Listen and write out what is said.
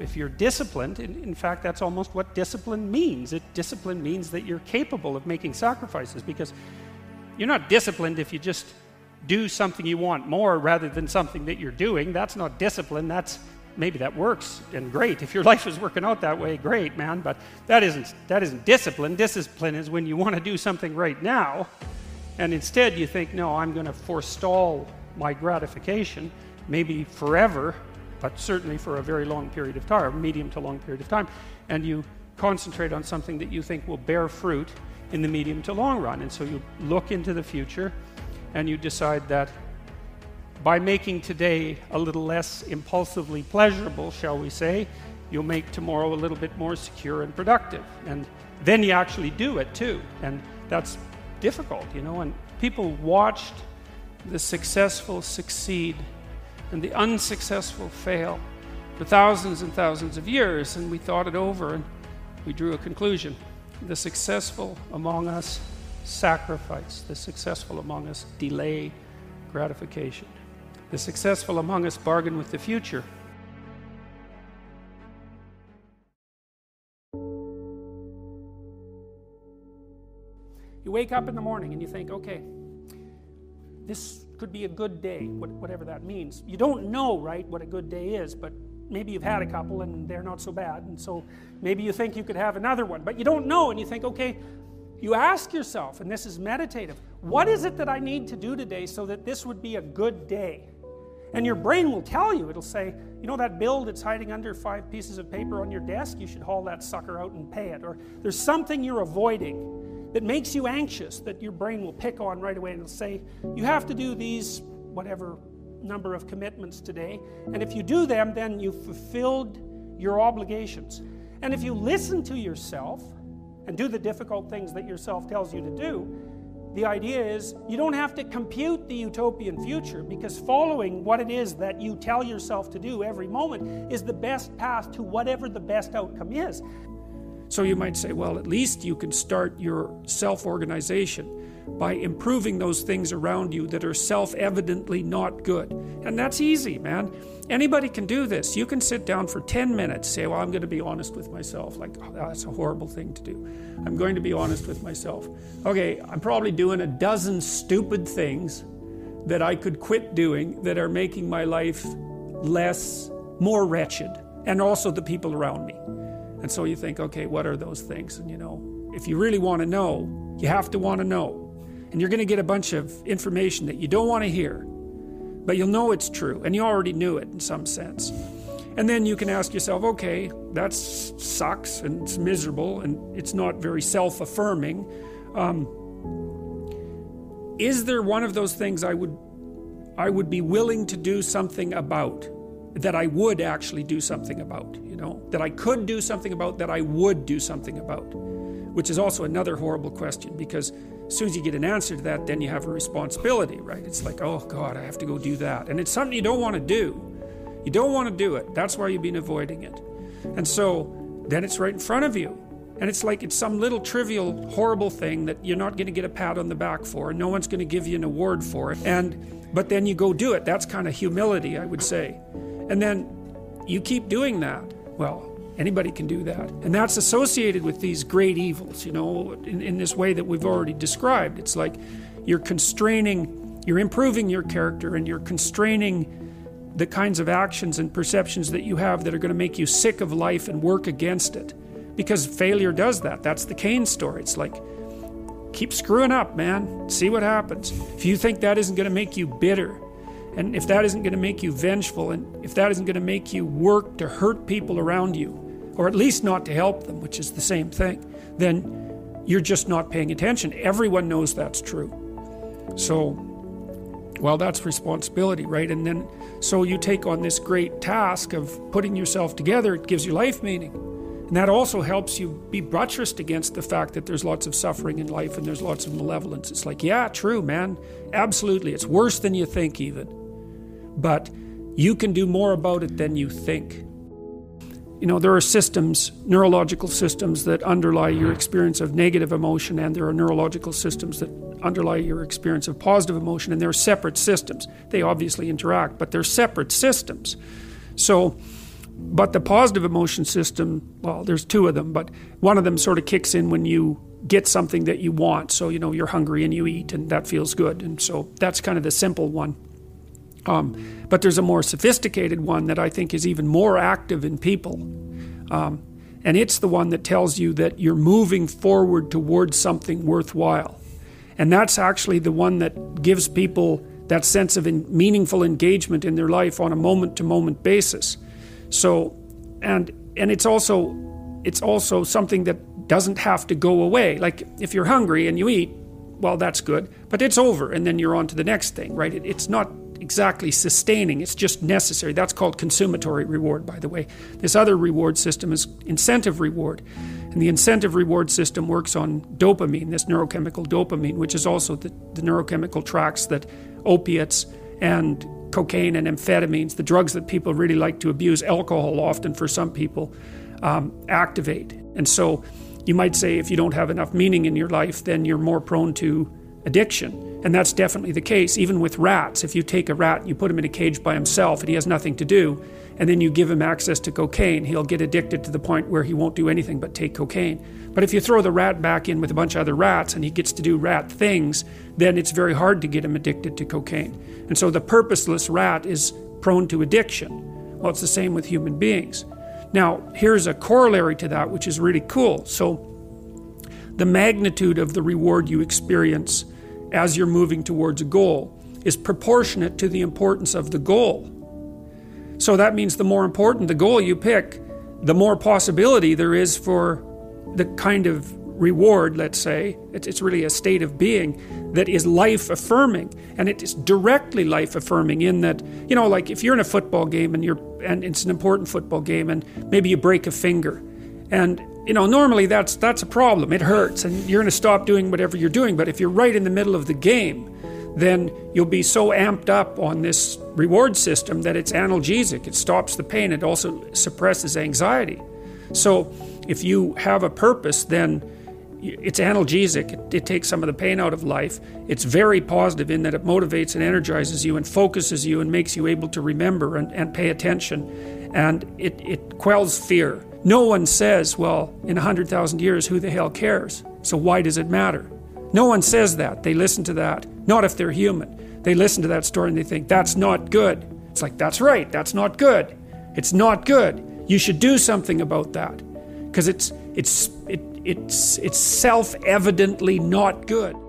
If you're disciplined, in fact, that's almost what discipline means. Discipline means that you're capable of making sacrifices, because you're not disciplined if you just do something you want more rather than something that you're doing. That's not discipline. Maybe that works, and great. If your life is working out that way, great, man. But that isn't discipline. Discipline is when you want to do something right now, and instead you think, no, I'm going to forestall my gratification, maybe forever, but certainly for a very long period of time, medium to long period of time, and you concentrate on something that you think will bear fruit in the medium to long run. And so you look into the future, and you decide that by making today a little less impulsively pleasurable, shall we say, you'll make tomorrow a little bit more secure and productive. And then you actually do it too. And that's difficult, you know. And people watched the successful succeed and the unsuccessful fail for thousands and thousands of years. And we thought it over and we drew a conclusion. The successful among us sacrifice. The successful among us delay gratification. The successful among us bargain with the future. You wake up in the morning and you think, okay, this could be a good day, whatever that means. You don't know, right, what a good day is, but maybe you've had a couple and they're not so bad, and so maybe you think you could have another one, but you don't know, and you think, okay, you ask yourself, and this is meditative, what is it that I need to do today so that this would be a good day? And your brain will tell you, it'll say, you know that bill that's hiding under 5 pieces of paper on your desk? You should haul that sucker out and pay it. Or there's something you're avoiding that makes you anxious that your brain will pick on right away, and it'll say, you have to do these whatever number of commitments today, and if you do them, then you've fulfilled your obligations. And if you listen to yourself, and do the difficult things that yourself tells you to do, the idea is you don't have to compute the utopian future, because following what it is that you tell yourself to do every moment is the best path to whatever the best outcome is. So you might say, well, at least you can start your self-organization by improving those things around you that are self-evidently not good. And that's easy, man. Anybody can do this. You can sit down for 10 minutes, say, well, I'm going to be honest with myself. Like, oh, that's a horrible thing to do. I'm going to be honest with myself. Okay, I'm probably doing a dozen stupid things that I could quit doing that are making my life more wretched, and also the people around me. And so you think, okay, what are those things? And you know, if you really want to know, you have to want to know. And you're going to get a bunch of information that you don't want to hear, but you'll know it's true, and you already knew it in some sense. And then you can ask yourself, okay, that sucks, and it's miserable, and it's not very self-affirming. Is there one of those things I would be willing to do something about, that I would actually do something about, you know, that I could do something about, that I would do something about? Which is also another horrible question, because as soon as you get an answer to that, then you have a responsibility, right? It's like, oh God, I have to go do that. And it's something you don't want to do. You don't want to do it. That's why you've been avoiding it. And so then it's right in front of you. And it's like it's some little trivial, horrible thing that you're not going to get a pat on the back for, and no one's going to give you an award for it. But then you go do it. That's kind of humility, I would say. And then you keep doing that. Well, anybody can do that. And that's associated with these great evils, you know, in this way that we've already described. It's like you're constraining, you're improving your character, and you're constraining the kinds of actions and perceptions that you have that are going to make you sick of life and work against it. Because failure does that. That's the Cain story. It's like, keep screwing up, man. See what happens. If you think that isn't going to make you bitter, and if that isn't going to make you vengeful, and if that isn't going to make you work to hurt people around you, or at least not to help them, which is the same thing, then you're just not paying attention. Everyone knows that's true. So, well, that's responsibility, right? And then, so you take on this great task of putting yourself together. It gives you life meaning. And that also helps you be buttressed against the fact that there's lots of suffering in life and there's lots of malevolence. It's like, yeah, true, man. Absolutely. It's worse than you think even. But you can do more about it than you think. You know, there are systems, neurological systems, that underlie your experience of negative emotion, and there are neurological systems that underlie your experience of positive emotion, and they're separate systems. They obviously interact, but they're separate systems. So But the positive emotion system, well, there's two of them, but one of them sort of kicks in when you get something that you want. So, you know, you're hungry and you eat and that feels good. And so that's kind of the simple one. But there's a more sophisticated one that I think is even more active in people. And it's the one that tells you that you're moving forward towards something worthwhile. And that's actually the one that gives people that sense of meaningful engagement in their life on a moment-to-moment basis. So, and it's also something that doesn't have to go away. Like if you're hungry and you eat, well, that's good, but it's over and then you're on to the next thing, right? It's not exactly sustaining, it's just necessary. That's called consummatory reward, by the way. This other reward system is incentive reward. And the incentive reward system works on dopamine, this neurochemical dopamine, which is also the neurochemical tracts that opiates and cocaine and amphetamines, the drugs that people really like to abuse, alcohol often for some people, activate. And so you might say if you don't have enough meaning in your life, then you're more prone to addiction. And that's definitely the case, even with rats. If you take a rat, you put him in a cage by himself and he has nothing to do, and then you give him access to cocaine, he'll get addicted to the point where he won't do anything but take cocaine. But if you throw the rat back in with a bunch of other rats and he gets to do rat things, then it's very hard to get him addicted to cocaine. And so the purposeless rat is prone to addiction. Well, it's the same with human beings. Now, here's a corollary to that, which is really cool. So the magnitude of the reward you experience as you're moving towards a goal is proportionate to the importance of the goal. So that means the more important the goal you pick, the more possibility there is for the kind of reward, let's say, it's really a state of being that is life-affirming. And it is directly life-affirming in that, you know, like if you're in a football game and it's an important football game and maybe you break a finger, and you know, normally that's a problem. It hurts and you're going to stop doing whatever you're doing. But if you're right in the middle of the game, then you'll be so amped up on this reward system that it's analgesic. It stops the pain. It also suppresses anxiety. So if you have a purpose, then it's analgesic. It takes some of the pain out of life. It's very positive in that it motivates and energizes you and focuses you and makes you able to remember and pay attention. And it quells fear. No one says, well, in 100,000 years, who the hell cares? So why does it matter? No one says that. They listen to that. Not if they're human. They listen to that story and they think, that's not good. It's like, that's right. That's not good. It's not good. You should do something about that because it's self-evidently not good.